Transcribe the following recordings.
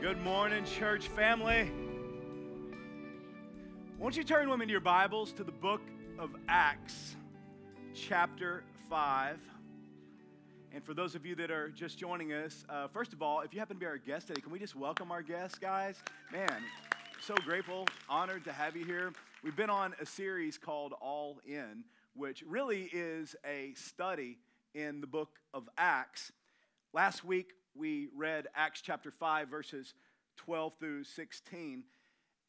Good morning, church family. Won't you turn with me to your Bibles to the book of Acts, chapter 5. And for those of you that are just joining us, first of all, if you happen to be our guest today, can we just welcome our guests, guys? Man, so grateful, honored to have you here. We've been on a series called All In, which really is a study in the book of Acts. Last week, we read Acts chapter 5, verses 12 through 16.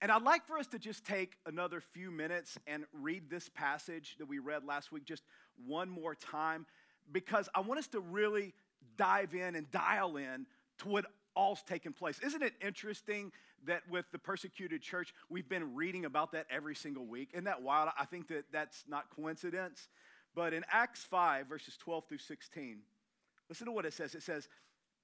And I'd like for us to just take another few minutes and read this passage that we read last week just one more time, because I want us to really dive in and dial in to what all's taken place. Isn't it interesting that with the persecuted church, we've been reading about that every single week? Isn't that wild? I think that that's not coincidence. But in Acts 5, verses 12 through 16, listen to what it says. It says,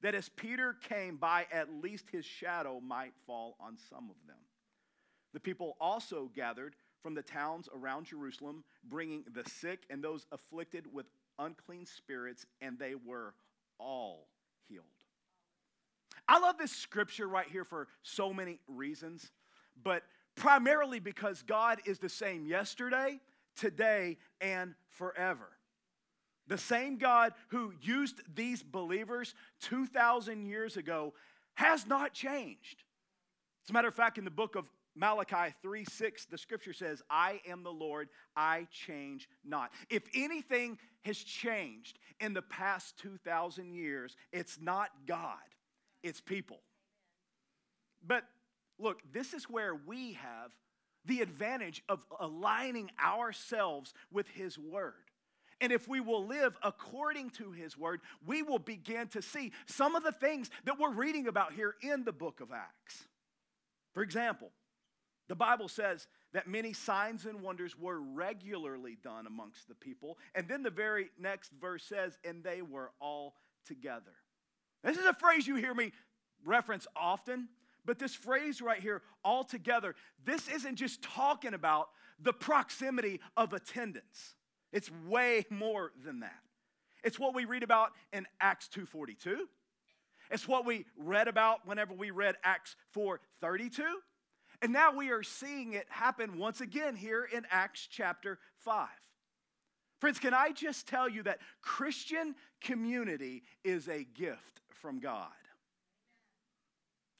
that as Peter came by, at least his shadow might fall on some of them. The people also gathered from the towns around Jerusalem, bringing the sick and those afflicted with unclean spirits, and they were all healed." I love this scripture right here for so many reasons, but primarily because God is the same yesterday, today, and forever. The same God who used these believers 2,000 years ago has not changed. As a matter of fact, in the book of Malachi 3:6, the scripture says, "I am the Lord, I change not." If anything has changed in the past 2,000 years, it's not God, it's people. But look, this is where we have the advantage of aligning ourselves with His Word. And if we will live according to His Word, we will begin to see some of the things that we're reading about here in the book of Acts. For example, the Bible says that many signs and wonders were regularly done amongst the people. And then the very next verse says, "And they were all together." This is a phrase you hear me reference often, but this phrase right here, "all together," this isn't just talking about the proximity of attendance. It's way more than that. It's what we read about in Acts 2:42. It's what we read about whenever we read Acts 4:32. And now we are seeing it happen once again here in Acts chapter 5. Friends, can I just tell you that Christian community is a gift from God?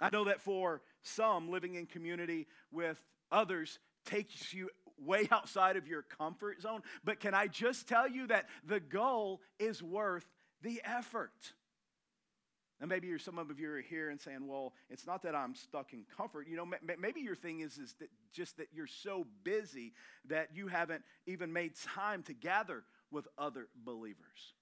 I know that for some, living in community with others takes you way outside of your comfort zone. But can I just tell you that the goal is worth the effort? Now, maybe some of you are here and saying, "Well, it's not that I'm stuck in comfort." You know, maybe your thing is that just that you're so busy that you haven't even made time to gather with other believers.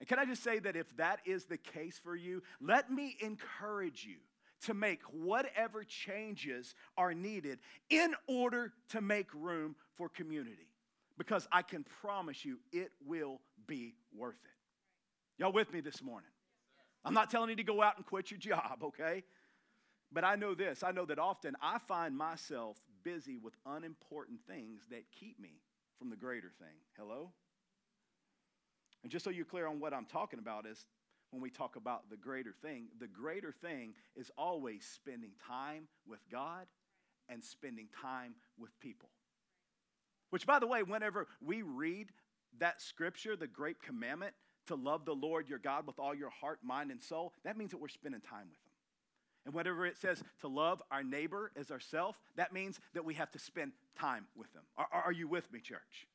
And can I just say that if that is the case for you, let me encourage you to make whatever changes are needed in order to make room for community, because I can promise you it will be worth it. Y'all with me this morning? I'm not telling you to go out and quit your job, okay? But I know this. I know that often I find myself busy with unimportant things that keep me from the greater thing. Hello? And just so you're clear on what I'm talking about is, when we talk about the greater thing is always spending time with God and spending time with people. Which, by the way, whenever we read that scripture, the great commandment to love the Lord your God with all your heart, mind, and soul, that means that we're spending time with Him. And whenever it says to love our neighbor as ourselves, that means that we have to spend time with them. Are you with me, church?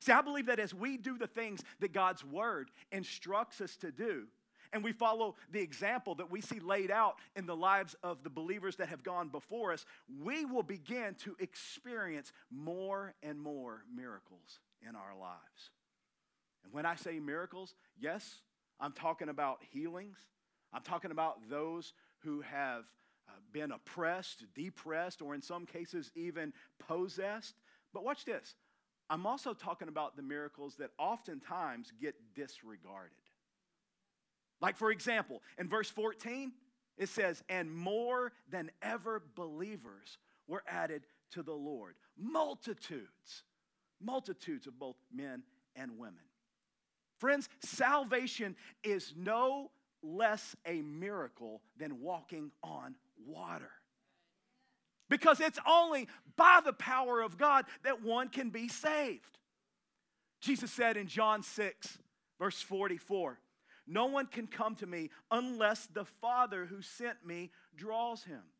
See, I believe that as we do the things that God's Word instructs us to do, and we follow the example that we see laid out in the lives of the believers that have gone before us, we will begin to experience more and more miracles in our lives. And when I say miracles, yes, I'm talking about healings. I'm talking about those who have been oppressed, depressed, or in some cases even possessed. But watch this. I'm also talking about the miracles that oftentimes get disregarded. Like, for example, in verse 14, it says, "And more than ever believers were added to the Lord." Multitudes of both men and women. Friends, salvation is no less a miracle than walking on water. Because it's only by the power of God that one can be saved. Jesus said in John 6, verse 44, "No one can come to me unless the Father who sent me draws him."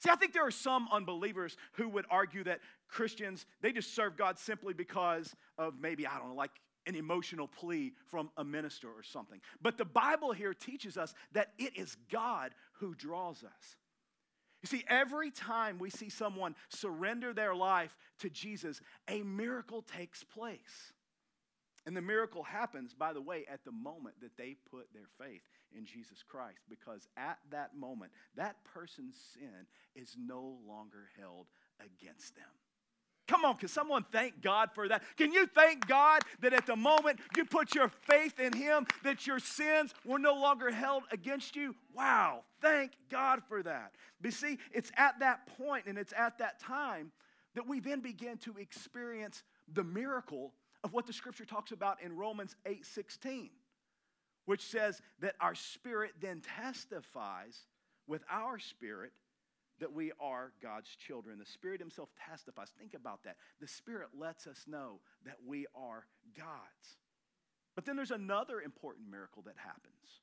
See, I think there are some unbelievers who would argue that Christians, they just serve God simply because of maybe, I don't know, like an emotional plea from a minister or something. But the Bible here teaches us that it is God who draws us. You see, every time we see someone surrender their life to Jesus, a miracle takes place. And the miracle happens, by the way, at the moment that they put their faith in Jesus Christ, because at that moment, that person's sin is no longer held against them. Come on, can someone thank God for that? Can you thank God that at the moment you put your faith in him, that your sins were no longer held against you? Wow, thank God for that. But see, it's at that point and it's at that time that we then begin to experience the miracle of what the scripture talks about in Romans 8:16, which says that our spirit then testifies with our spirit that we are God's children. The Spirit himself testifies. Think about that. The Spirit lets us know that we are God's. But then there's another important miracle that happens.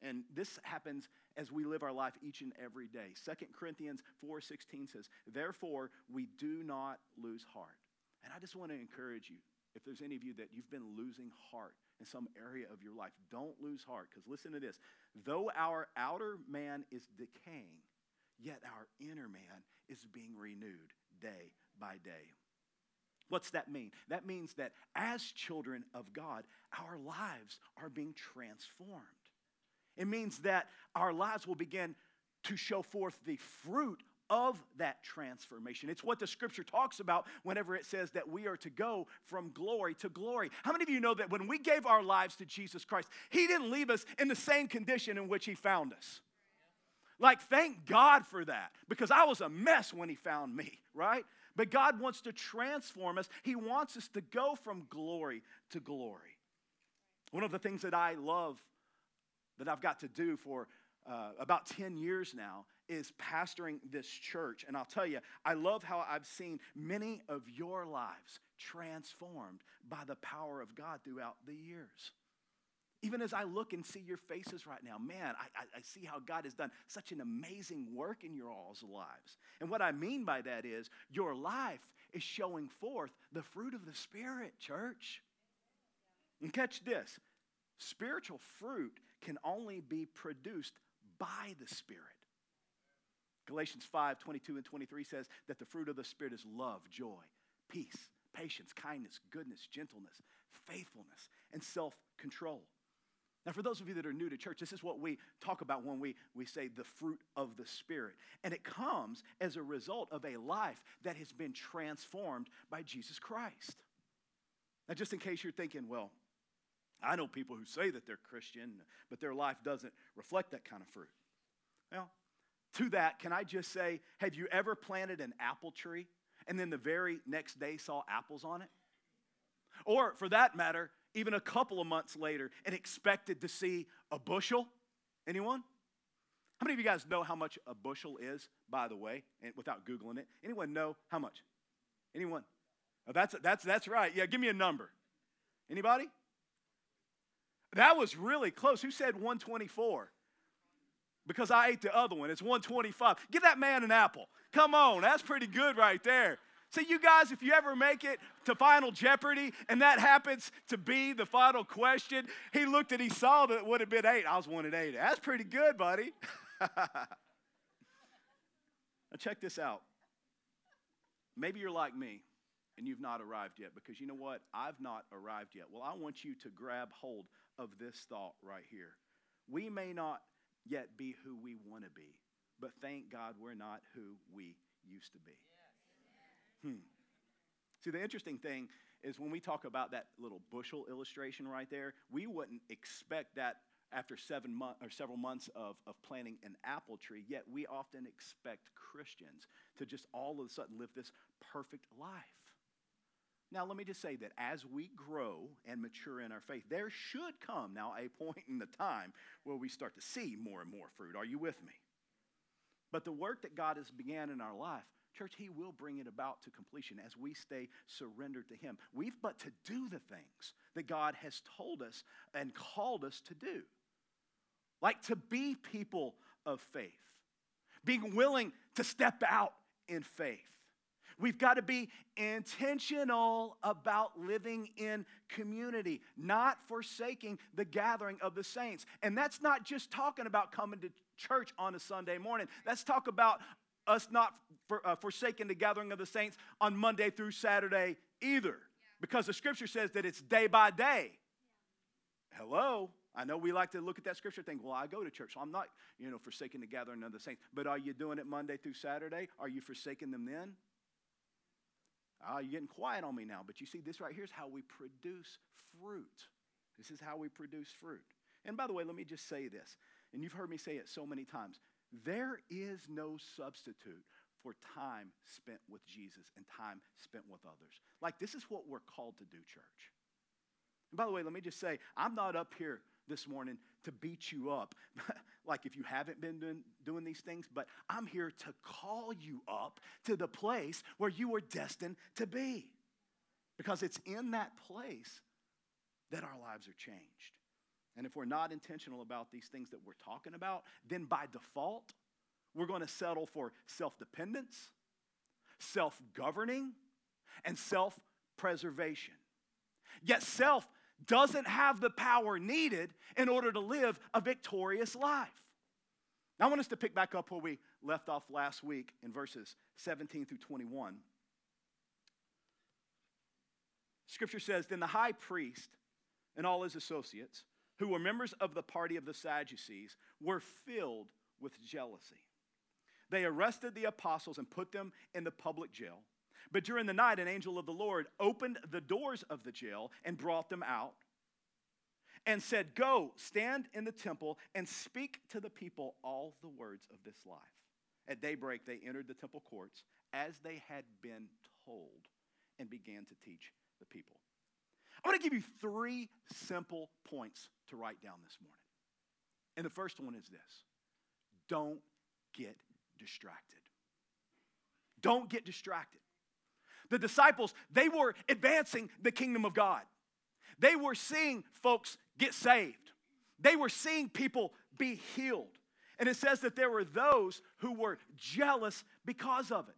And this happens as we live our life each and every day. 2 Corinthians 4:16 says, "Therefore, we do not lose heart." And I just want to encourage you, if there's any of you that you've been losing heart in some area of your life, don't lose heart. Because listen to this. "Though our outer man is decaying, yet our inner man is being renewed day by day." What's that mean? That means that as children of God, our lives are being transformed. It means that our lives will begin to show forth the fruit of that transformation. It's what the scripture talks about whenever it says that we are to go from glory to glory. How many of you know that when we gave our lives to Jesus Christ, he didn't leave us in the same condition in which he found us? Like, thank God for that, because I was a mess when he found me, right? But God wants to transform us. He wants us to go from glory to glory. One of the things that I love that I've got to do for about 10 years now is pastoring this church. And I'll tell you, I love how I've seen many of your lives transformed by the power of God throughout the years. Even as I look and see your faces right now, man, I see how God has done such an amazing work in your all's lives. And what I mean by that is your life is showing forth the fruit of the Spirit, church. And catch this, spiritual fruit can only be produced by the Spirit. Galatians 5:22 and 23 says that the fruit of the Spirit is love, joy, peace, patience, kindness, goodness, gentleness, faithfulness, and self-control. Now, for those of you that are new to church, this is what we talk about when we say the fruit of the Spirit. And it comes as a result of a life that has been transformed by Jesus Christ. Now, just in case you're thinking, well, I know people who say that they're Christian, but their life doesn't reflect that kind of fruit. Well, to that, can I just say, have you ever planted an apple tree and then the very next day saw apples on it? Or, for that matter, even a couple of months later, and expected to see a bushel? Anyone? How many of you guys know how much a bushel is, by the way, and without Googling it? Anyone know how much? Anyone? Oh, that's right. Yeah, give me a number. Anybody? That was really close. Who said 124? Because I ate the other one. It's 125. Give that man an apple. Come on, that's pretty good right there. See, you guys, if you ever make it to Final Jeopardy, and that happens to be the final question, he looked and he saw that it would have been 8. I was 1 and 8. That's pretty good, buddy. Now check this out. Maybe you're like me, and you've not arrived yet, because you know what? I've not arrived yet. Well, I want you to grab hold of this thought right here. We may not yet be who we want to be, But thank God we're not who we used to be. See, the interesting thing is when we talk about that little bushel illustration right there, we wouldn't expect that after several months of planting an apple tree, yet we often expect Christians to just all of a sudden live this perfect life. Now, let me just say that as we grow and mature in our faith, there should come now a point in the time where we start to see more and more fruit. Are you with me? But the work that God has began in our life, church, he will bring it about to completion as we stay surrendered to him. We've but to do the things that God has told us and called us to do. Like to be people of faith, being willing to step out in faith. We've got to be intentional about living in community, not forsaking the gathering of the saints. And that's not just talking about coming to church on a Sunday morning. That's talk about us not forsaking the gathering of the saints on Monday through Saturday either. Yeah. Because the scripture says that it's day by day. Yeah. Hello? I know we like to look at that scripture thing. Well, I go to church, so I'm not, forsaking the gathering of the saints. But are you doing it Monday through Saturday? Are you forsaking them then? You're getting quiet on me now, but you see, this right here is how we produce fruit. This is how we produce fruit. And by the way, let me just say this, and you've heard me say it so many times. There is no substitute for time spent with Jesus and time spent with others. Like, this is what we're called to do, church. And by the way, let me just say, I'm not up here this morning to beat you up, like if you haven't been doing these things, but I'm here to call you up to the place where you were destined to be, because it's in that place that our lives are changed. And if we're not intentional about these things that we're talking about, then by default, we're going to settle for self-dependence, self-governing, and self-preservation. Yet self doesn't have the power needed in order to live a victorious life. Now I want us to pick back up where we left off last week in verses 17 through 21. Scripture says, then the high priest and all his associates, who were members of the party of the Sadducees, were filled with jealousy. They arrested the apostles and put them in the public jail. But during the night, an angel of the Lord opened the doors of the jail and brought them out and said, go, stand in the temple and speak to the people all the words of this life. At daybreak, they entered the temple courts as they had been told and began to teach the people. I want to give you three simple points to write down this morning. And the first one is this: don't get distracted. Don't get distracted. The disciples, they were advancing the kingdom of God. They were seeing folks get saved. They were seeing people be healed. And it says that there were those who were jealous because of it.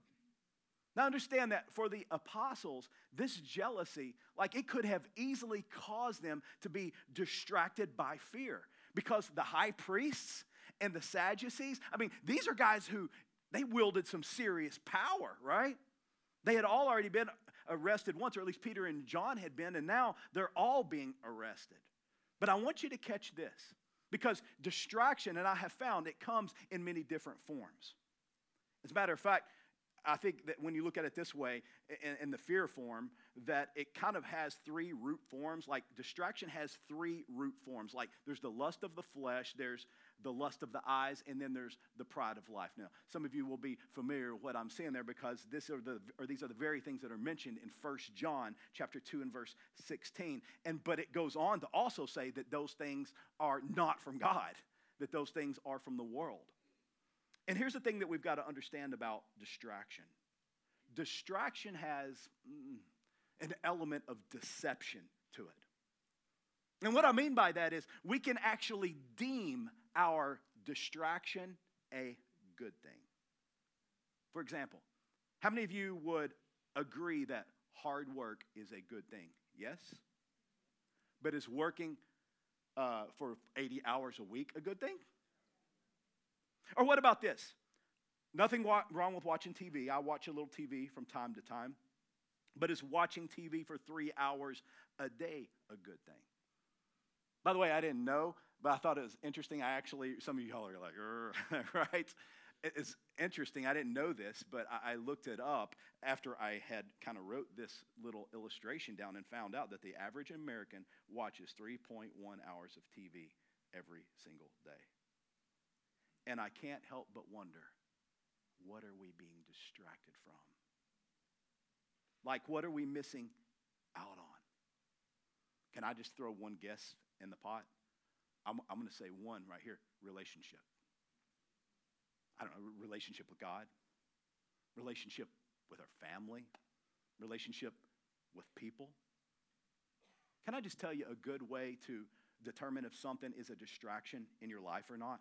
Now understand that for the apostles, this jealousy, like it could have easily caused them to be distracted by fear. Because the high priests and the Sadducees, these are guys who, they wielded some serious power, right? They had all already been arrested once, or at least Peter and John had been, and now they're all being arrested. But I want you to catch this, because distraction, and I have found, it comes in many different forms. As a matter of fact, I think that when you look at it this way, in the fear form, that it kind of has three root forms. Like, distraction has three root forms. Like, there's the lust of the flesh, there's the lust of the eyes, and then there's the pride of life. Now, some of you will be familiar with what I'm saying there, because these are the very things that are mentioned in 1 John chapter 2 and verse 16. But it goes on to also say that those things are not from God, that those things are from the world. And here's the thing that we've got to understand about distraction. Distraction has an element of deception to it. And what I mean by that is we can actually deem our distraction a good thing. For example, how many of you would agree that hard work is a good thing? Yes? But is working for 80 hours a week a good thing? Or what about this? Nothing wrong with watching TV. I watch a little TV from time to time. But is watching TV for 3 hours a day a good thing? By the way, I didn't know, but I thought it was interesting. I actually, some of you all are like, right? It's interesting. I didn't know this, but I looked it up after I had kind of wrote this little illustration down and found out that the average American watches 3.1 hours of TV every single day. And I can't help but wonder, what are we being distracted from? Like, what are we missing out on? Can I just throw one guess in the pot? I'm going to say one right here, relationship. I don't know, relationship with God, relationship with our family, relationship with people. Can I just tell you a good way to determine if something is a distraction in your life or not?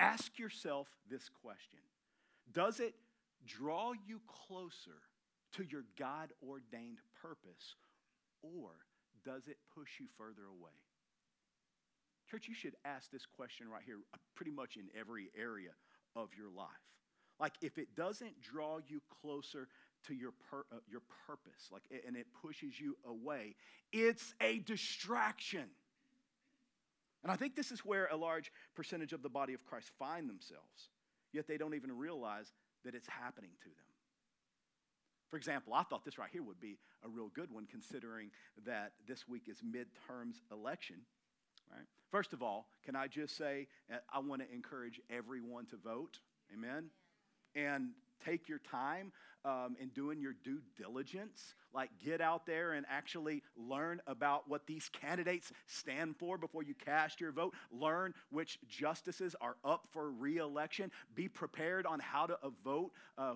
Ask yourself this question. Does it draw you closer to your God-ordained purpose, or does it push you further away? Church, you should ask this question right here pretty much in every area of your life. Like, if it doesn't draw you closer to your purpose, like, and it pushes you away, it's a distraction. And I think this is where a large percentage of the body of Christ find themselves, yet they don't even realize that it's happening to them. For example, I thought this right here would be a real good one, considering that this week is midterms election. Right. First of all, can I just say I want to encourage everyone to vote, amen, and take your time in doing your due diligence, like get out there and actually learn about what these candidates stand for before you cast your vote, learn which justices are up for re-election, be prepared on how to vote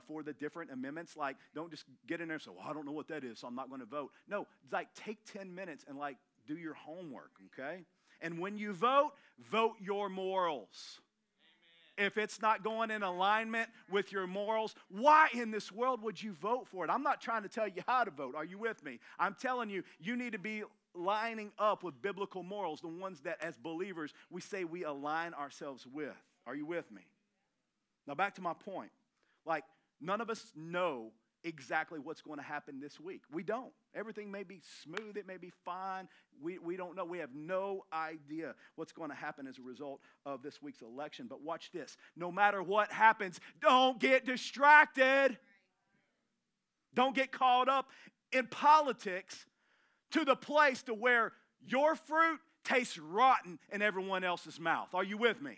for the different amendments. Like, don't just get in there and say, well, I don't know what that is, so I'm not going to vote. No, like take 10 minutes and like do your homework, okay? And when you vote, vote your morals. Amen. If it's not going in alignment with your morals, why in this world would you vote for it? I'm not trying to tell you how to vote. Are you with me? I'm telling you, you need to be lining up with biblical morals, the ones that as believers we say we align ourselves with. Are you with me? Now back to my point. Like, none of us know exactly what's going to happen this week. We don't. Everything may be smooth. It may be fine. We don't know. We have no idea what's going to happen as a result of this week's election. But watch this. No matter what happens, don't get distracted. Don't get caught up in politics to the place to where your fruit tastes rotten in everyone else's mouth. Are you with me?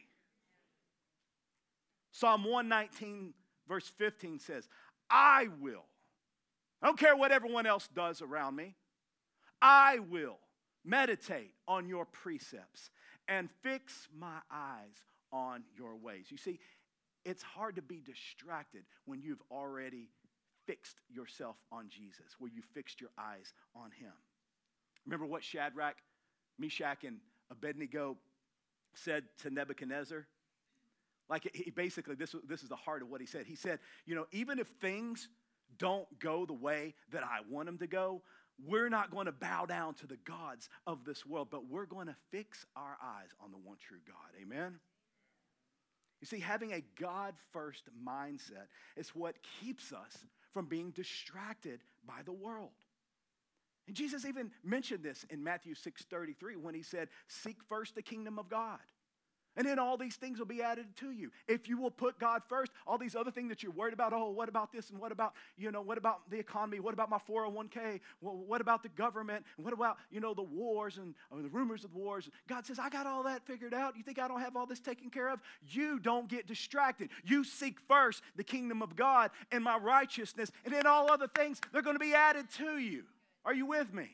Psalm 119 verse 15 says, I will. I don't care what everyone else does around me. I will meditate on your precepts and fix my eyes on your ways. You see, it's hard to be distracted when you've already fixed yourself on Jesus, where you fixed your eyes on him. Remember what Shadrach, Meshach, and Abednego said to Nebuchadnezzar? Like, he basically, this is the heart of what he said. He said, you know, even if things don't go the way that I want them to go, we're not going to bow down to the gods of this world, but we're going to fix our eyes on the one true God. Amen? You see, having a God-first mindset is what keeps us from being distracted by the world. And Jesus even mentioned this in Matthew 6:33 when he said, seek first the kingdom of God, and then all these things will be added to you. If you will put God first, all these other things that you're worried about, oh, what about this? And what about, you know, what about the economy? What about my 401k? Well, what about the government? And what about, you know, the wars and the rumors of wars? God says, I got all that figured out. You think I don't have all this taken care of? You don't get distracted. You seek first the kingdom of God and my righteousness, and then all other things, they're going to be added to you. Are you with me?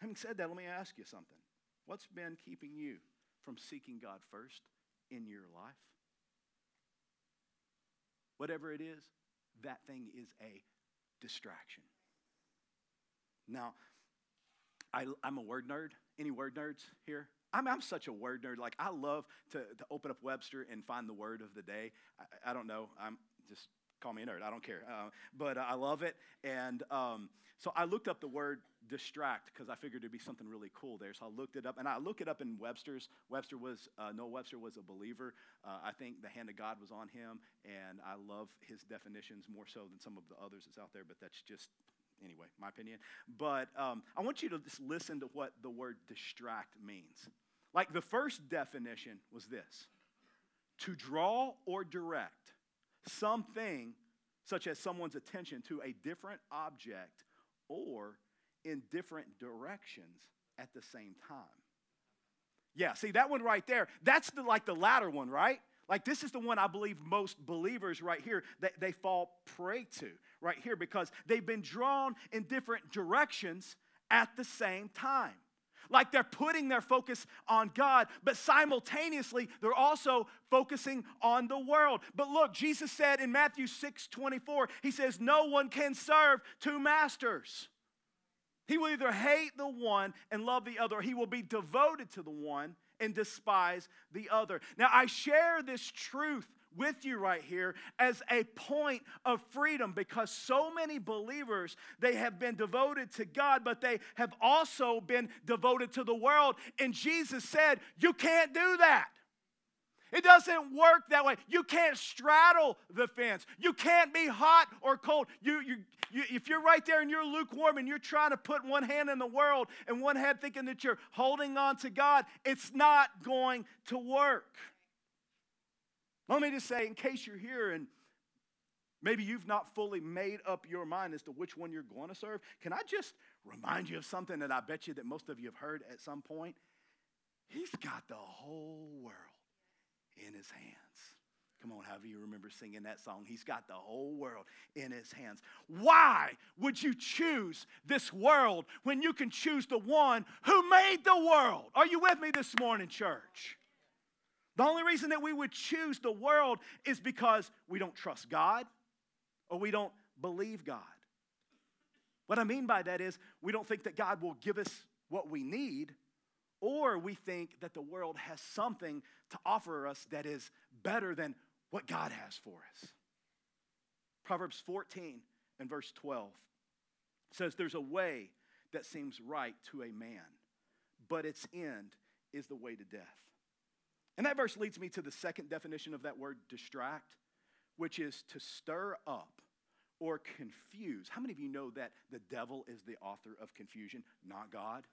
Having said that, let me ask you something. What's been keeping you from seeking God first in your life? Whatever it is, that thing is a distraction. Now, I'm a word nerd. Any word nerds here? I'm such a word nerd. Like, I love to open up Webster and find the word of the day. I don't know. I'm just, call me a nerd. I don't care. But I love it. And so I looked up the word distract because I figured it'd be something really cool there. So I looked it up, and I look it up in Webster's. Noah Webster was a believer. I think the hand of God was on him, and I love his definitions more so than some of the others that's out there, but that's just, anyway, my opinion. But I want you to just listen to what the word distract means. Like, the first definition was this: to draw or direct something such as someone's attention to a different object or in different directions at the same time. Yeah, see, that one right there, that's the latter one, right? Like, this is the one I believe most believers right here, they fall prey to right here because they've been drawn in different directions at the same time. Like, they're putting their focus on God, but simultaneously, they're also focusing on the world. But look, Jesus said in Matthew 6:24, he says, no one can serve two masters. He will either hate the one and love the other, or he will be devoted to the one and despise the other. Now, I share this truth with you right here as a point of freedom because so many believers, they have been devoted to God, but they have also been devoted to the world. And Jesus said, you can't do that. It doesn't work that way. You can't straddle the fence. You can't be hot or cold. You if you're right there and you're lukewarm and you're trying to put one hand in the world and one hand thinking that you're holding on to God, it's not going to work. Let me just say, in case you're here and maybe you've not fully made up your mind as to which one you're going to serve, can I just remind you of something that I bet you that most of you have heard at some point? He's got the whole world in his hands. Come on, however you remember singing that song. He's got the whole world in his hands. Why would you choose this world when you can choose the one who made the world? Are you with me this morning, church? The only reason that we would choose the world is because we don't trust God or we don't believe God. What I mean by that is we don't think that God will give us what we need, or we think that the world has something to offer us that is better than what God has for us. Proverbs 14 and verse 12 says, there's a way that seems right to a man, but its end is the way to death. And that verse leads me to the second definition of that word, distract, which is to stir up or confuse. How many of you know that the devil is the author of confusion, not God?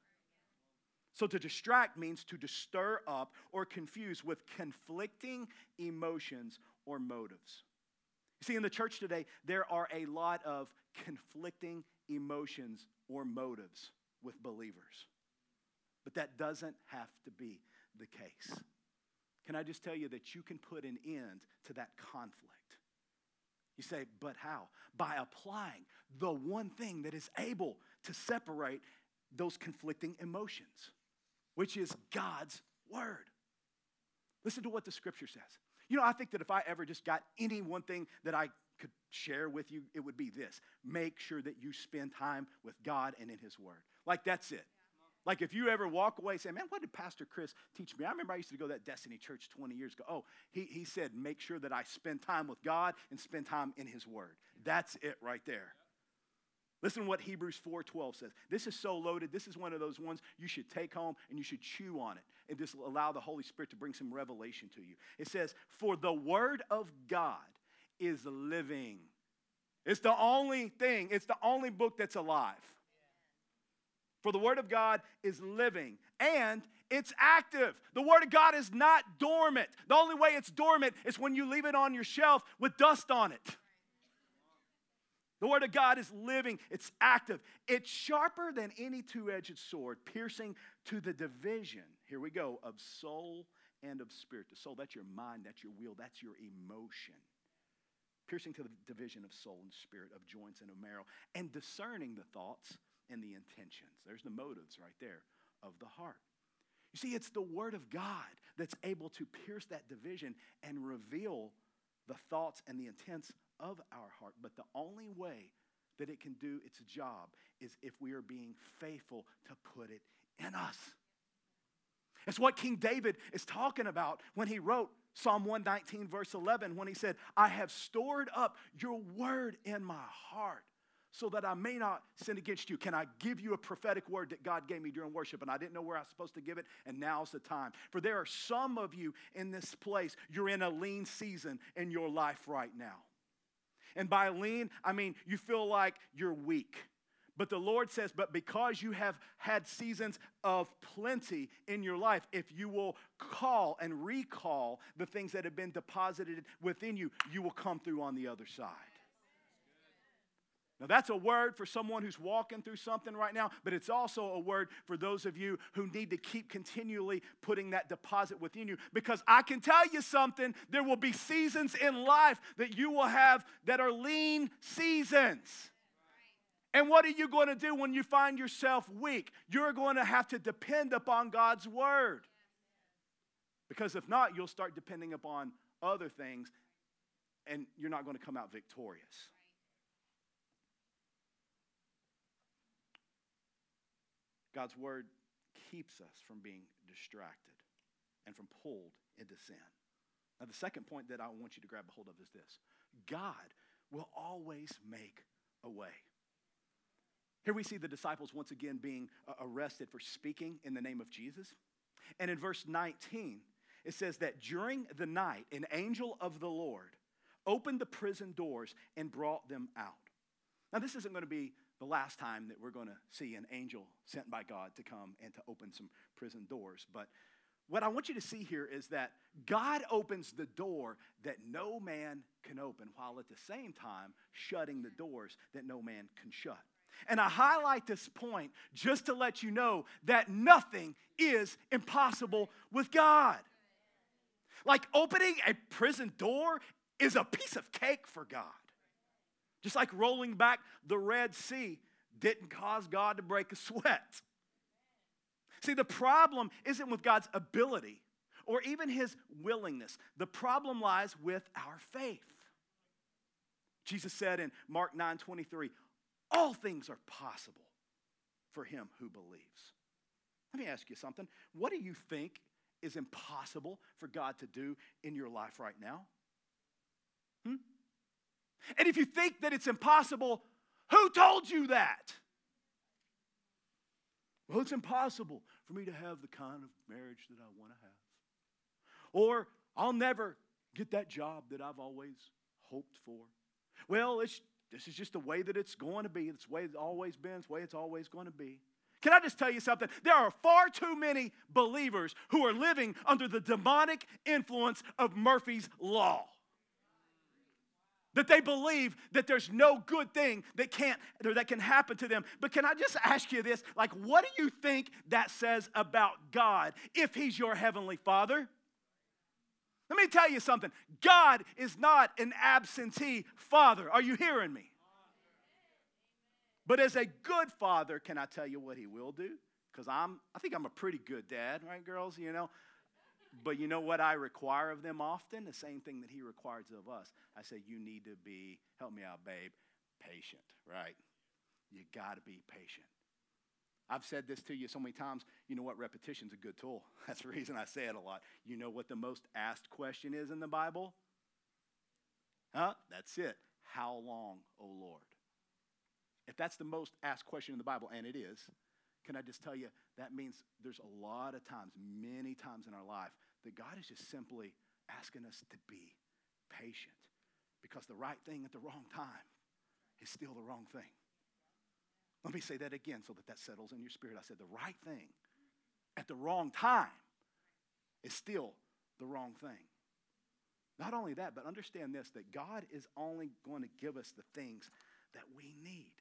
So to distract means to stir up or confuse with conflicting emotions or motives. You see, in the church today, there are a lot of conflicting emotions or motives with believers. But that doesn't have to be the case. Can I just tell you that you can put an end to that conflict? You say, but how? By applying the one thing that is able to separate those conflicting emotions, which is God's word. Listen to what the scripture says. You know, I think that if I ever just got any one thing that I could share with you, it would be this. Make sure that you spend time with God and in his word. Like, that's it. Like, if you ever walk away and say, man, what did Pastor Chris teach me? I remember I used to go to that Destiny Church 20 years ago. Oh, he said, make sure that I spend time with God and spend time in his word. That's it right there. Listen to what Hebrews 4:12 says. This is so loaded. This is one of those ones you should take home and you should chew on it and just allow the Holy Spirit to bring some revelation to you. It says, for the word of God is living. It's the only thing. It's the only book that's alive. For the word of God is living and it's active. The word of God is not dormant. The only way it's dormant is when you leave it on your shelf with dust on it. The word of God is living. It's active. It's sharper than any two-edged sword, piercing to the division, here we go, of soul and of spirit. The soul, that's your mind, that's your will, that's your emotion. Piercing to the division of soul and spirit, of joints and of marrow, and discerning the thoughts and the intentions. There's the motives right there of the heart. You see, it's the word of God that's able to pierce that division and reveal the thoughts and the intents of our heart, but the only way that it can do its job is if we are being faithful to put it in us. It's what King David is talking about when he wrote Psalm 119, verse 11, when he said, I have stored up your word in my heart so that I may not sin against you. Can I give you a prophetic word that God gave me during worship, and I didn't know where I was supposed to give it, and now's the time. For there are some of you in this place, you're in a lean season in your life right now. And by lean, I mean you feel like you're weak. But the Lord says, but because you have had seasons of plenty in your life, if you will call and recall the things that have been deposited within you, you will come through on the other side. Now, that's a word for someone who's walking through something right now, but it's also a word for those of you who need to keep continually putting that deposit within you. Because I can tell you something, there will be seasons in life that you will have that are lean seasons. And what are you going to do when you find yourself weak? You're going to have to depend upon God's word. Because if not, you'll start depending upon other things, and you're not going to come out victorious. God's word keeps us from being distracted and from pulled into sin. Now, the second point that I want you to grab a hold of is this. God will always make a way. Here we see the disciples once again being arrested for speaking in the name of Jesus. And in verse 19, it says that during the night, an angel of the Lord opened the prison doors and brought them out. Now, this isn't going to be the last time that we're going to see an angel sent by God to come and to open some prison doors. But what I want you to see here is that God opens the door that no man can open, while at the same time shutting the doors that no man can shut. And I highlight this point just to let you know that nothing is impossible with God. Like, opening a prison door is a piece of cake for God. Just like rolling back the Red Sea didn't cause God to break a sweat. See, the problem isn't with God's ability or even his willingness. The problem lies with our faith. Jesus said in Mark 9:23, all things are possible for him who believes. Let me ask you something. What do you think is impossible for God to do in your life right now? And if you think that it's impossible, who told you that? Well, it's impossible for me to have the kind of marriage that I want to have. Or I'll never get that job that I've always hoped for. Well, this is just the way that it's going to be. It's the way it's always been. It's the way it's always going to be. Can I just tell you something? There are far too many believers who are living under the demonic influence of Murphy's Law. That they believe that there's no good thing that can happen to them. But can I just ask you this? Like, what do you think that says about God if he's your heavenly Father? Let me tell you something. God is not an absentee father. Are you hearing me? But as a good father, can I tell you what he will do? Because I think I'm a pretty good dad, right, girls? You know? But you know what I require of them often? The same thing that he requires of us. I say, you need to be, help me out, babe, patient, right? You got to be patient. I've said this to you so many times. You know what? Repetition's a good tool. That's the reason I say it a lot. You know what the most asked question is in the Bible? Huh? That's it. How long, O Lord? If that's the most asked question in the Bible, and it is, can I just tell you, that means there's a lot of times, many times in our life, that God is just simply asking us to be patient, because the right thing at the wrong time is still the wrong thing. Let me say that again so that settles in your spirit. I said the right thing at the wrong time is still the wrong thing. Not only that, but understand this, that God is only going to give us the things that we need.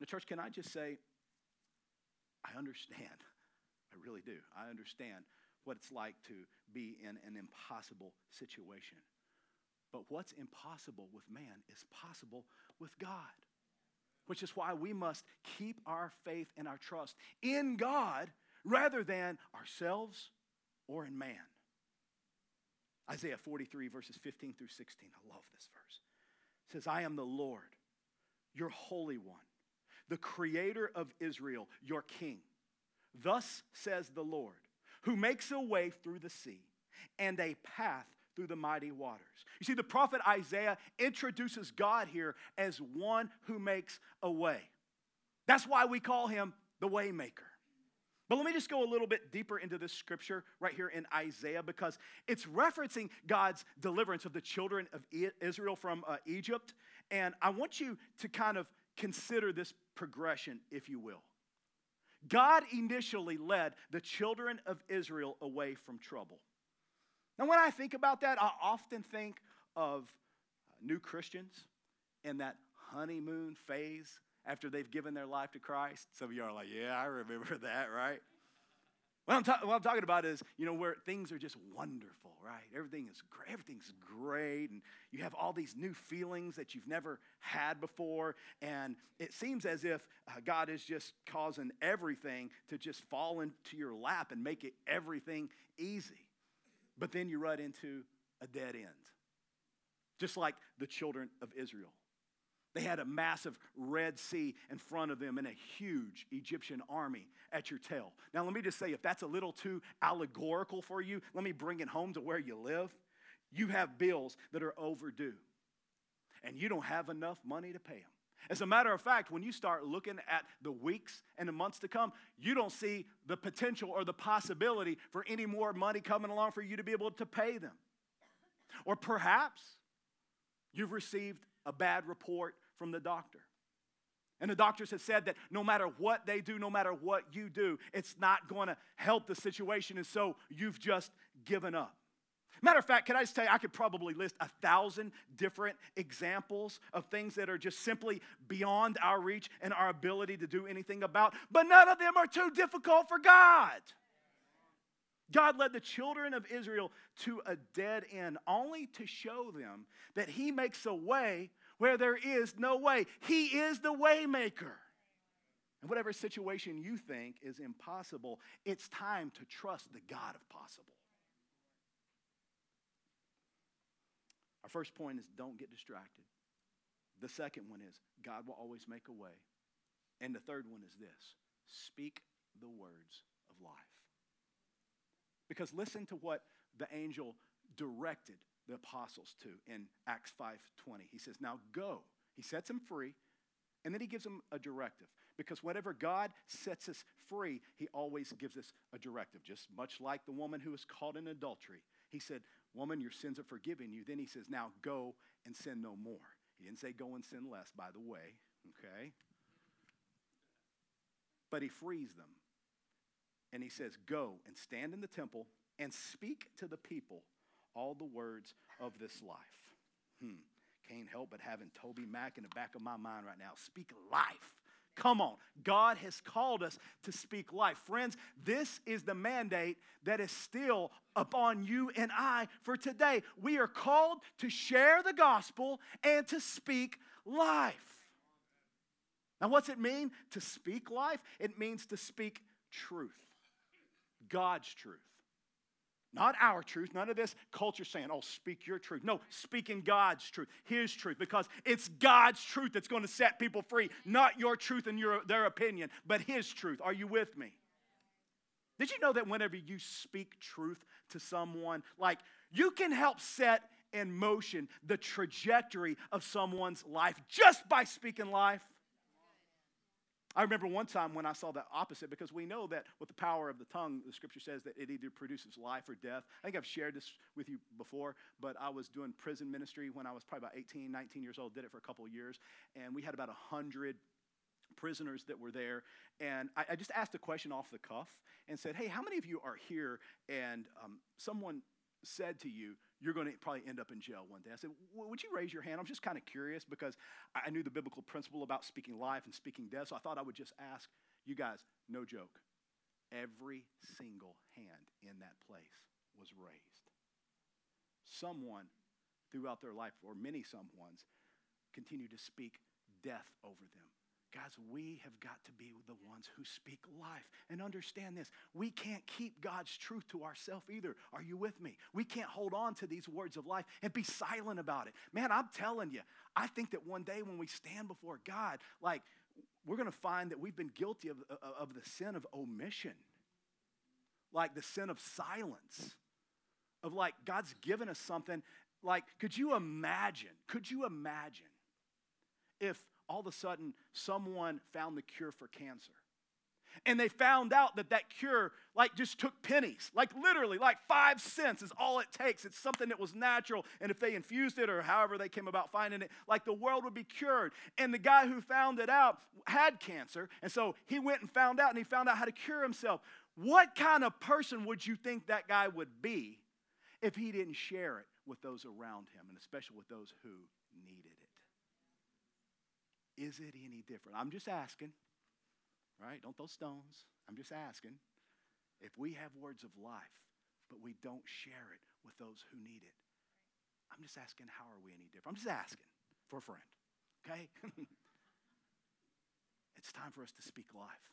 The church, can I just say, I understand. I really do. I understand what it's like to be in an impossible situation. But what's impossible with man is possible with God, which is why we must keep our faith and our trust in God rather than ourselves or in man. Isaiah 43, verses 15 through 16. I love this verse. It says, I am the Lord, your Holy One, the creator of Israel, your king. Thus says the Lord, who makes a way through the sea and a path through the mighty waters. You see, the prophet Isaiah introduces God here as one who makes a way. That's why we call him the Waymaker. But let me just go a little bit deeper into this scripture right here in Isaiah, because it's referencing God's deliverance of the children of Israel from Egypt. And I want you to kind of Consider this progression, if you will. God initially led the children of Israel away from trouble. Now, when I think about that, I often think of new Christians in that honeymoon phase after they've given their life to Christ. Some of you are like, yeah, I remember that, right? What I'm talking about is, where things are just wonderful, right? Everything's great, and you have all these new feelings that you've never had before, and it seems as if God is just causing everything to just fall into your lap and make it everything easy. But then you run into a dead end, just like the children of Israel. They had a massive Red Sea in front of them and a huge Egyptian army at your tail. Now, let me just say, if that's a little too allegorical for you, let me bring it home to where you live. You have bills that are overdue, and you don't have enough money to pay them. As a matter of fact, when you start looking at the weeks and the months to come, you don't see the potential or the possibility for any more money coming along for you to be able to pay them. Or perhaps you've received a bad report from the doctor. And the doctors have said that no matter what they do, no matter what you do, it's not going to help the situation, and so you've just given up. Matter of fact, can I just tell you, I could probably list 1,000 different examples of things that are just simply beyond our reach and our ability to do anything about, but none of them are too difficult for God. God led the children of Israel to a dead end only to show them that he makes a way where there is no way. He is the way maker. And whatever situation you think is impossible, it's time to trust the God of possible. Our first point is don't get distracted. The second one is God will always make a way. And the third one is this: speak the words of life. Because listen to what the angel directed the apostles to in Acts 5:20. He says, now go. He sets them free, and then he gives them a directive. Because whenever God sets us free, he always gives us a directive. Just much like the woman who was caught in adultery. He said, woman, your sins are forgiven you. Then he says, now go and sin no more. He didn't say go and sin less, by the way. Okay? But he frees them. And he says, go and stand in the temple and speak to the people all the words of this life. Can't help but having Toby Mac in the back of my mind right now. Speak life. Come on. God has called us to speak life. Friends, this is the mandate that is still upon you and I for today. We are called to share the gospel and to speak life. Now, what's it mean to speak life? It means to speak truth. God's truth. Not our truth. None of this culture saying, oh, speak your truth. No, speaking God's truth, his truth, because it's God's truth that's going to set people free, not your truth and their opinion, but his truth. Are you with me? Did you know that whenever you speak truth to someone, you can help set in motion the trajectory of someone's life just by speaking life? I remember one time when I saw the opposite, because we know that with the power of the tongue, the scripture says that it either produces life or death. I think I've shared this with you before, but I was doing prison ministry when I was probably about 18, 19 years old, did it for a couple of years, and we had about 100 prisoners that were there, and I just asked a question off the cuff and said, hey, how many of you are here and someone said to you, you're going to probably end up in jail one day? I said, would you raise your hand? I'm just kind of curious because I knew the biblical principle about speaking life and speaking death, so I thought I would just ask you guys, no joke. Every single hand in that place was raised. Someone throughout their life, or many someones, continued to speak death over them. Guys, we have got to be the ones who speak life. And understand this, we can't keep God's truth to ourselves either. Are you with me? We can't hold on to these words of life and be silent about it. Man, I'm telling you, I think that one day when we stand before God, we're going to find that we've been guilty of the sin of omission, the sin of silence, of God's given us something. Could you imagine if all of a sudden, someone found the cure for cancer. And they found out that that cure, like, just took pennies. Like, literally, like 5 cents is all it takes. It's something that was natural. And if they infused it or however they came about finding it, like, the world would be cured. And the guy who found it out had cancer. And so he went and found out, and he found out how to cure himself. What kind of person would you think that guy would be if he didn't share it with those around him, and especially with those who needed it? Is it any different? I'm just asking. Right? Don't throw stones. I'm just asking. If we have words of life, but we don't share it with those who need it, I'm just asking, how are we any different? I'm just asking for a friend, okay? It's time for us to speak life.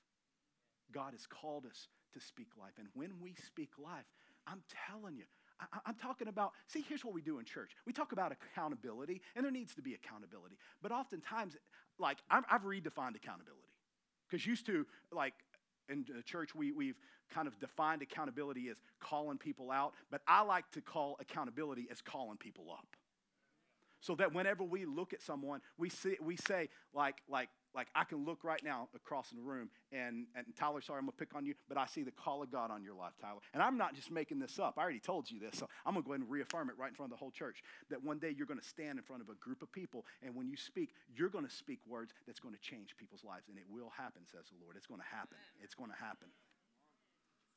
God has called us to speak life. And when we speak life, I'm telling you, I'm talking about, see, here's what we do in church. We talk about accountability, and there needs to be accountability. But oftentimes, like, I've redefined accountability. Because used to, like, in the church, we've kind of defined accountability as calling people out. But I like to call accountability as calling people up. So that whenever we look at someone, we say, like I can look right now across the room, and Tyler, sorry, I'm going to pick on you, but I see the call of God on your life, Tyler. And I'm not just making this up. I already told you this, so I'm going to go ahead and reaffirm it right in front of the whole church, that one day you're going to stand in front of a group of people, and when you speak, you're going to speak words that's going to change people's lives, and it will happen, says the Lord. It's going to happen. It's going to happen.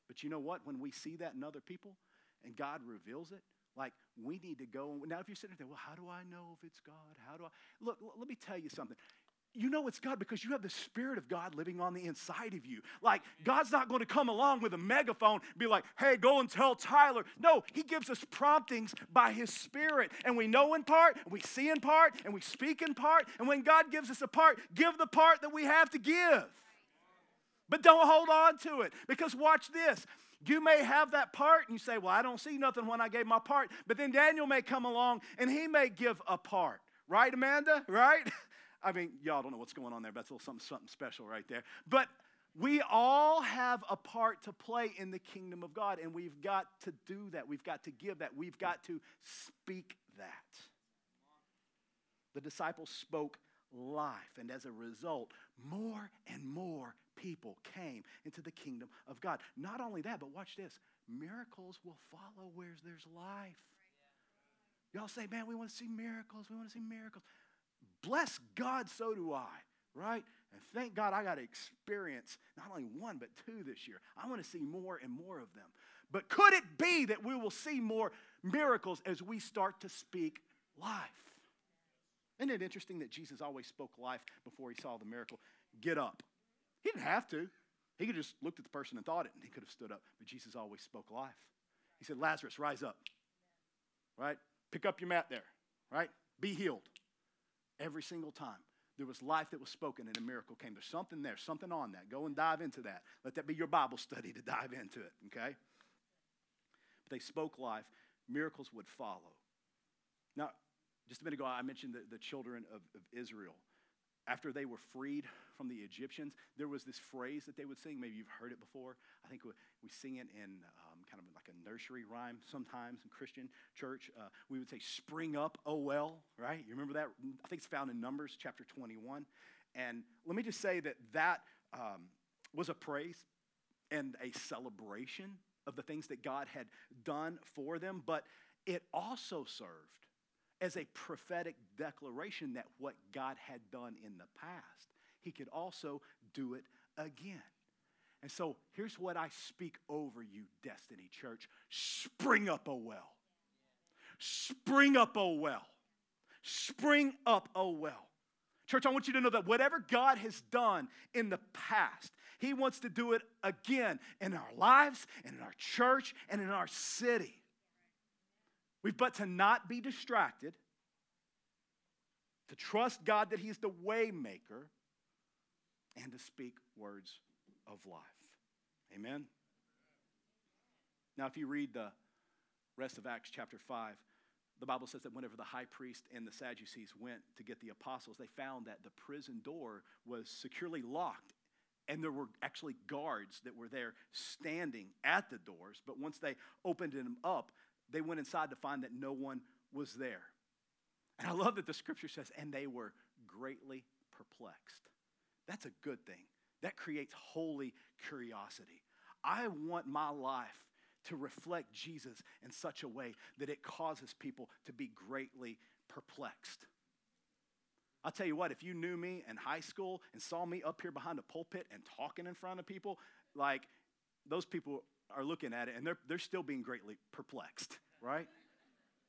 But you know what? When we see that in other people, and God reveals it, like, we need to go. Now, if you're sitting there, well, how do I know if it's God? How do I? Look, let me tell you something. You know it's God because you have the Spirit of God living on the inside of you. Like, God's not going to come along with a megaphone and be like, hey, go and tell Tyler. No, he gives us promptings by his Spirit. And we know in part, and we see in part, and we speak in part. And when God gives us a part, give the part that we have to give. But don't hold on to it, because watch this. You may have that part, and you say, well, I don't see nothing when I gave my part. But then Daniel may come along, and he may give a part. Right, Amanda? Right? I mean, y'all don't know what's going on there, but that's a little something special right there. But we all have a part to play in the kingdom of God, and we've got to do that. We've got to give that. We've got to speak that. The disciples spoke life, and as a result, more and more people came into the kingdom of God. Not only that, but watch this. Miracles will follow where there's life. Y'all say, man, we want to see miracles. We want to see miracles. Bless God, so do I, right? And thank God I got to experience not only one, but two this year. I want to see more and more of them. But could it be that we will see more miracles as we start to speak life? Isn't it interesting that Jesus always spoke life before he saw the miracle? Get up. He didn't have to. He could have just looked at the person and thought it, and he could have stood up. But Jesus always spoke life. He said, Lazarus, rise up, right? Pick up your mat there, right? Be healed. Every single time, there was life that was spoken and a miracle came. There's something there, something on that. Go and dive into that. Let that be your Bible study to dive into it, okay? But they spoke life. Miracles would follow. Now, just a minute ago, I mentioned the children of Israel. After they were freed from the Egyptians, there was this phrase that they would sing. Maybe you've heard it before. I think we sing it in kind of like a nursery rhyme sometimes in Christian church. We would say, spring up, oh well, right? You remember that? I think it's found in Numbers chapter 21. And let me just say that was a praise and a celebration of the things that God had done for them. But it also served as a prophetic declaration that what God had done in the past, he could also do it again. And so here's what I speak over you, Destiny Church. Spring up, oh well. Spring up, oh well. Spring up, oh well. Church, I want you to know that whatever God has done in the past, he wants to do it again in our lives and in our church and in our city. We've but to not be distracted, to trust God that he's the way maker, and to speak words of life. Amen? Now, if you read the rest of Acts chapter 5, the Bible says that whenever the high priest and the Sadducees went to get the apostles, they found that the prison door was securely locked, and there were actually guards that were there standing at the doors. But once they opened them up, they went inside to find that no one was there. And I love that the scripture says, and they were greatly perplexed. That's a good thing. That creates holy curiosity. I want my life to reflect Jesus in such a way that it causes people to be greatly perplexed. I'll tell you what, if you knew me in high school and saw me up here behind a pulpit and talking in front of people, like those people are looking at it and they're still being greatly perplexed, right?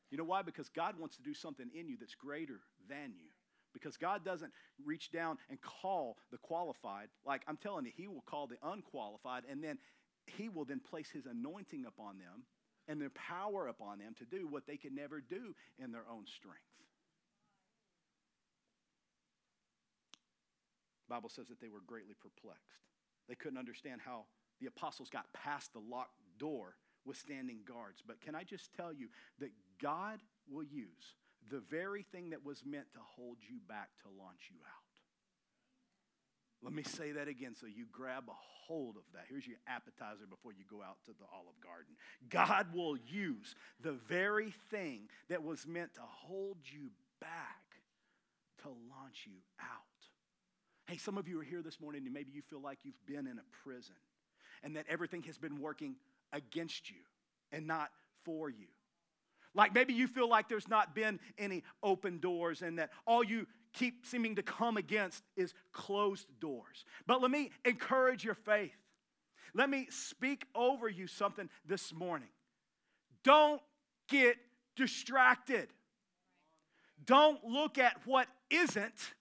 You know why? Because God wants to do something in you that's greater than you. Because God doesn't reach down and call the qualified. Like I'm telling you, he will call the unqualified, and then he will then place his anointing upon them and their power upon them to do what they could never do in their own strength. The Bible says that they were greatly perplexed. They couldn't understand how the apostles got past the locked door with standing guards. But can I just tell you that God will use the very thing that was meant to hold you back to launch you out. Let me say that again so you grab a hold of that. Here's your appetizer before you go out to the Olive Garden. God will use the very thing that was meant to hold you back to launch you out. Hey, some of you are here this morning and maybe you feel like you've been in a prison and that everything has been working against you and not for you. Like maybe you feel like there's not been any open doors and that all you keep seeming to come against is closed doors. But let me encourage your faith. Let me speak over you something this morning. Don't get distracted. Don't look at what isn't.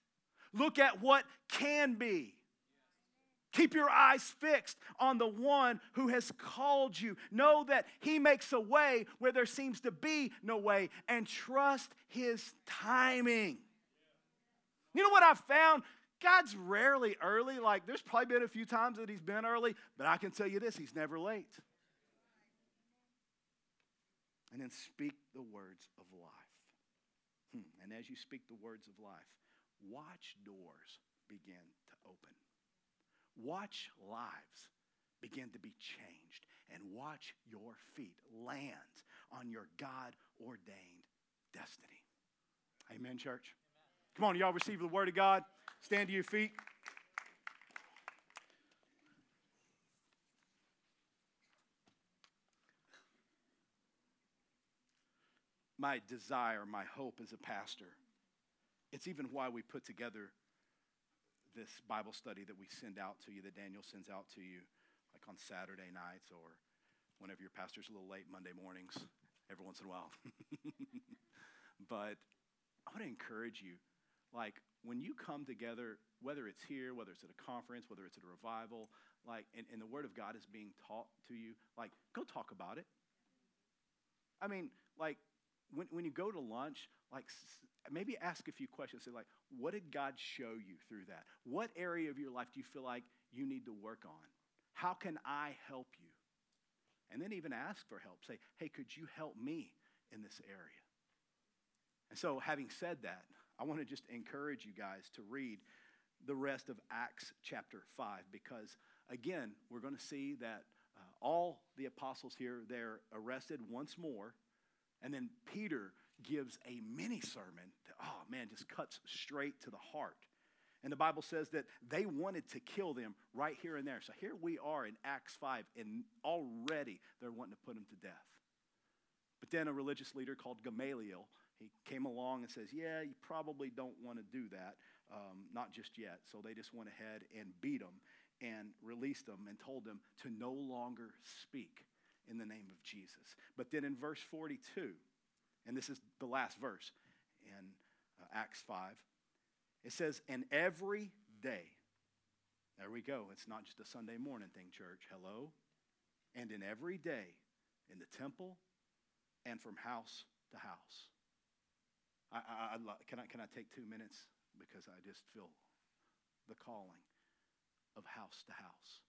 Look at what can be. Keep your eyes fixed on the one who has called you. Know that he makes a way where there seems to be no way, and trust his timing. You know what I've found? God's rarely early. Like, there's probably been a few times that he's been early, but I can tell you this, he's never late. And then speak the words of life. And as you speak the words of life, watch doors begin to open. Watch lives begin to be changed, and watch your feet land on your God-ordained destiny. Amen, church. Amen. Come on, y'all receive the word of God. Stand to your feet. My desire, my hope as a pastor, it's even why we put together this Bible study that we send out to you, that Daniel sends out to you, like on Saturday nights or whenever your pastor's a little late Monday mornings, every once in a while. But I want to encourage you, like when you come together, whether it's here, whether it's at a conference, whether it's at a revival, like, and the word of God is being taught to you, like go talk about it. I mean, like when you go to lunch, like maybe ask a few questions. Say like, what did God show you through that? What area of your life do you feel like you need to work on? How can I help you? And then even ask for help. Say, hey, could you help me in this area? And so having said that, I want to just encourage you guys to read the rest of Acts chapter 5 because, again, we're going to see that all the apostles here, they're arrested once more. And then Peter gives a mini sermon that, oh man, just cuts straight to the heart. And the Bible says that they wanted to kill them right here and there. So here we are in Acts 5, and already they're wanting to put them to death. But then a religious leader called Gamaliel, he came along and says, yeah, you probably don't want to do that, not just yet. So they just went ahead and beat them and released them and told them to no longer speak in the name of Jesus. But then in verse 42, and this is the last verse in Acts 5. It says, and every day, there we go. It's not just a Sunday morning thing, church. Hello? And in every day, in the temple and from house to house. Can I take 2 minutes? Because I just feel the calling of house to house.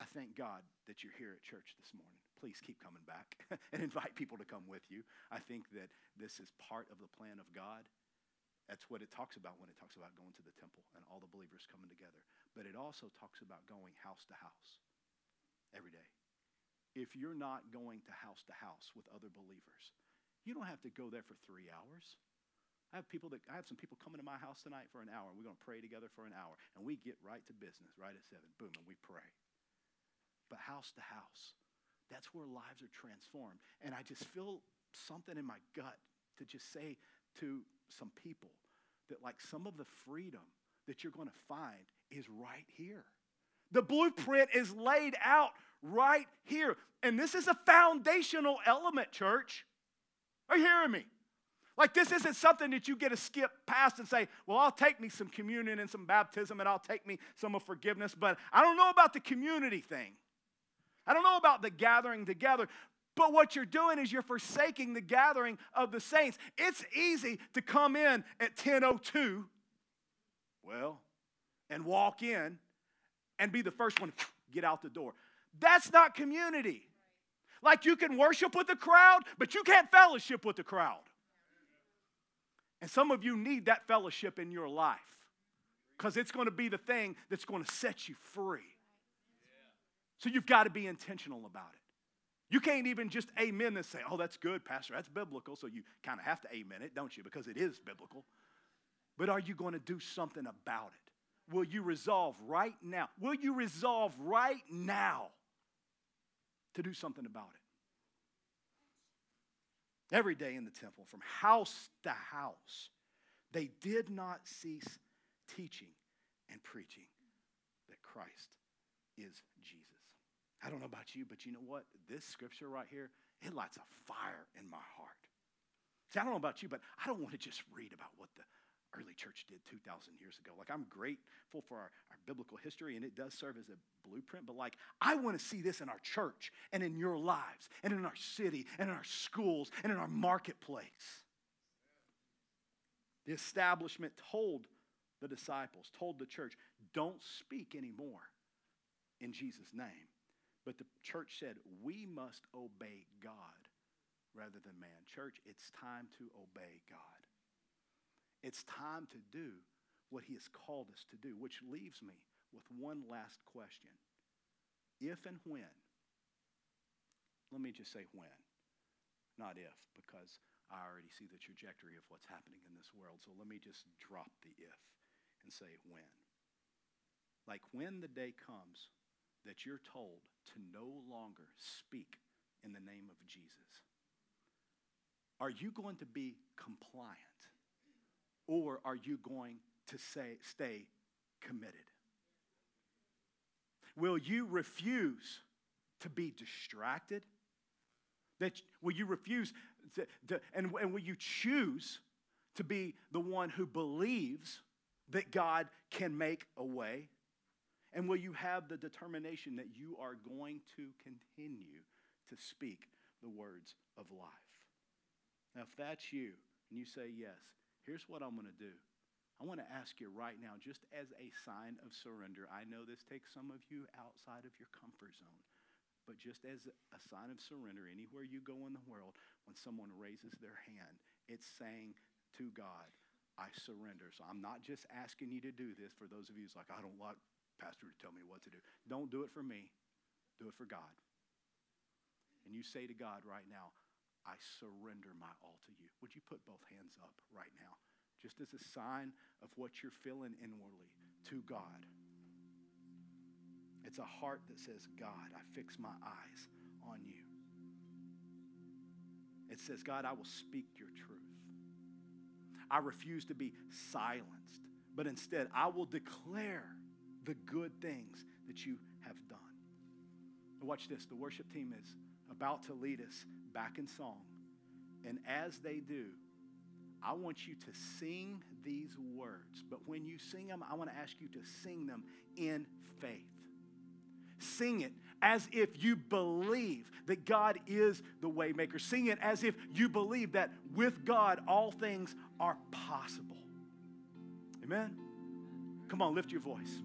I thank God that you're here at church this morning. Please keep coming back and invite people to come with you. I think that this is part of the plan of God. That's what it talks about when it talks about going to the temple and all the believers coming together. But it also talks about going house to house every day. If you're not going to house with other believers, you don't have to go there for 3 hours. I have some people coming to my house tonight for an hour, and we're going to pray together for an hour, and we get right to business right at 7. Boom, and we pray. But house to house, that's where lives are transformed. And I just feel something in my gut to just say to some people that like some of the freedom that you're going to find is right here. The blueprint is laid out right here. And this is a foundational element, church. Are you hearing me? Like, this isn't something that you get to skip past and say, well, I'll take me some communion and some baptism, and I'll take me some of forgiveness, but I don't know about the community thing. I don't know about the gathering together. But what you're doing is you're forsaking the gathering of the saints. It's easy to come in at 10:02, and walk in and be the first one to get out the door. That's not community. Like, you can worship with the crowd, but you can't fellowship with the crowd. And some of you need that fellowship in your life, because it's going to be the thing that's going to set you free. So you've got to be intentional about it. You can't even just amen and say, oh, that's good, Pastor, that's biblical. So you kind of have to amen it, don't you? Because it is biblical. But are you going to do something about it? Will you resolve right now? Will you resolve right now to do something about it? Every day in the temple, from house to house, they did not cease teaching and preaching that Christ is Jesus. I don't know about you, but you know what? This scripture right here, it lights a fire in my heart. See, I don't know about you, but I don't want to just read about what the early church did 2,000 years ago. Like, I'm grateful for our biblical history, and it does serve as a blueprint, but like, I want to see this in our church and in your lives and in our city and in our schools and in our marketplace. The establishment told the disciples, told the church, don't speak anymore in Jesus' name. But the church said, we must obey God rather than man. Church, it's time to obey God. It's time to do what he has called us to do, which leaves me with one last question. If and when, let me just say when, not if, because I already see the trajectory of what's happening in this world. So let me just drop the if and say when. Like, when the day comes that you're told to no longer speak in the name of Jesus, are you going to be compliant, or are you going to stay committed? Will you refuse to be distracted? Will you refuse and will you choose to be the one who believes that God can make a way? And will you have the determination that you are going to continue to speak the words of life? Now, if that's you and you say yes, here's what I'm going to do. I want to ask you right now, just as a sign of surrender, I know this takes some of you outside of your comfort zone, but just as a sign of surrender, anywhere you go in the world, when someone raises their hand, it's saying to God, I surrender. So I'm not just asking you to do this for those of you who's like, I don't like Pastor to tell me what to do. Don't do it for me. Do it for God. And you say to God right now, I surrender my all to you. Would you put both hands up right now, just as a sign of what you're feeling inwardly to God? It's a heart that says, God, I fix my eyes on you. It says, God, I will speak your truth. I refuse to be silenced, but instead I will declare the good things that you have done. Watch this. The worship team is about to lead us back in song. And as they do, I want you to sing these words. But when you sing them, I want to ask you to sing them in faith. Sing it as if you believe that God is the waymaker. Sing it as if you believe that with God, all things are possible. Amen? Come on, lift your voice.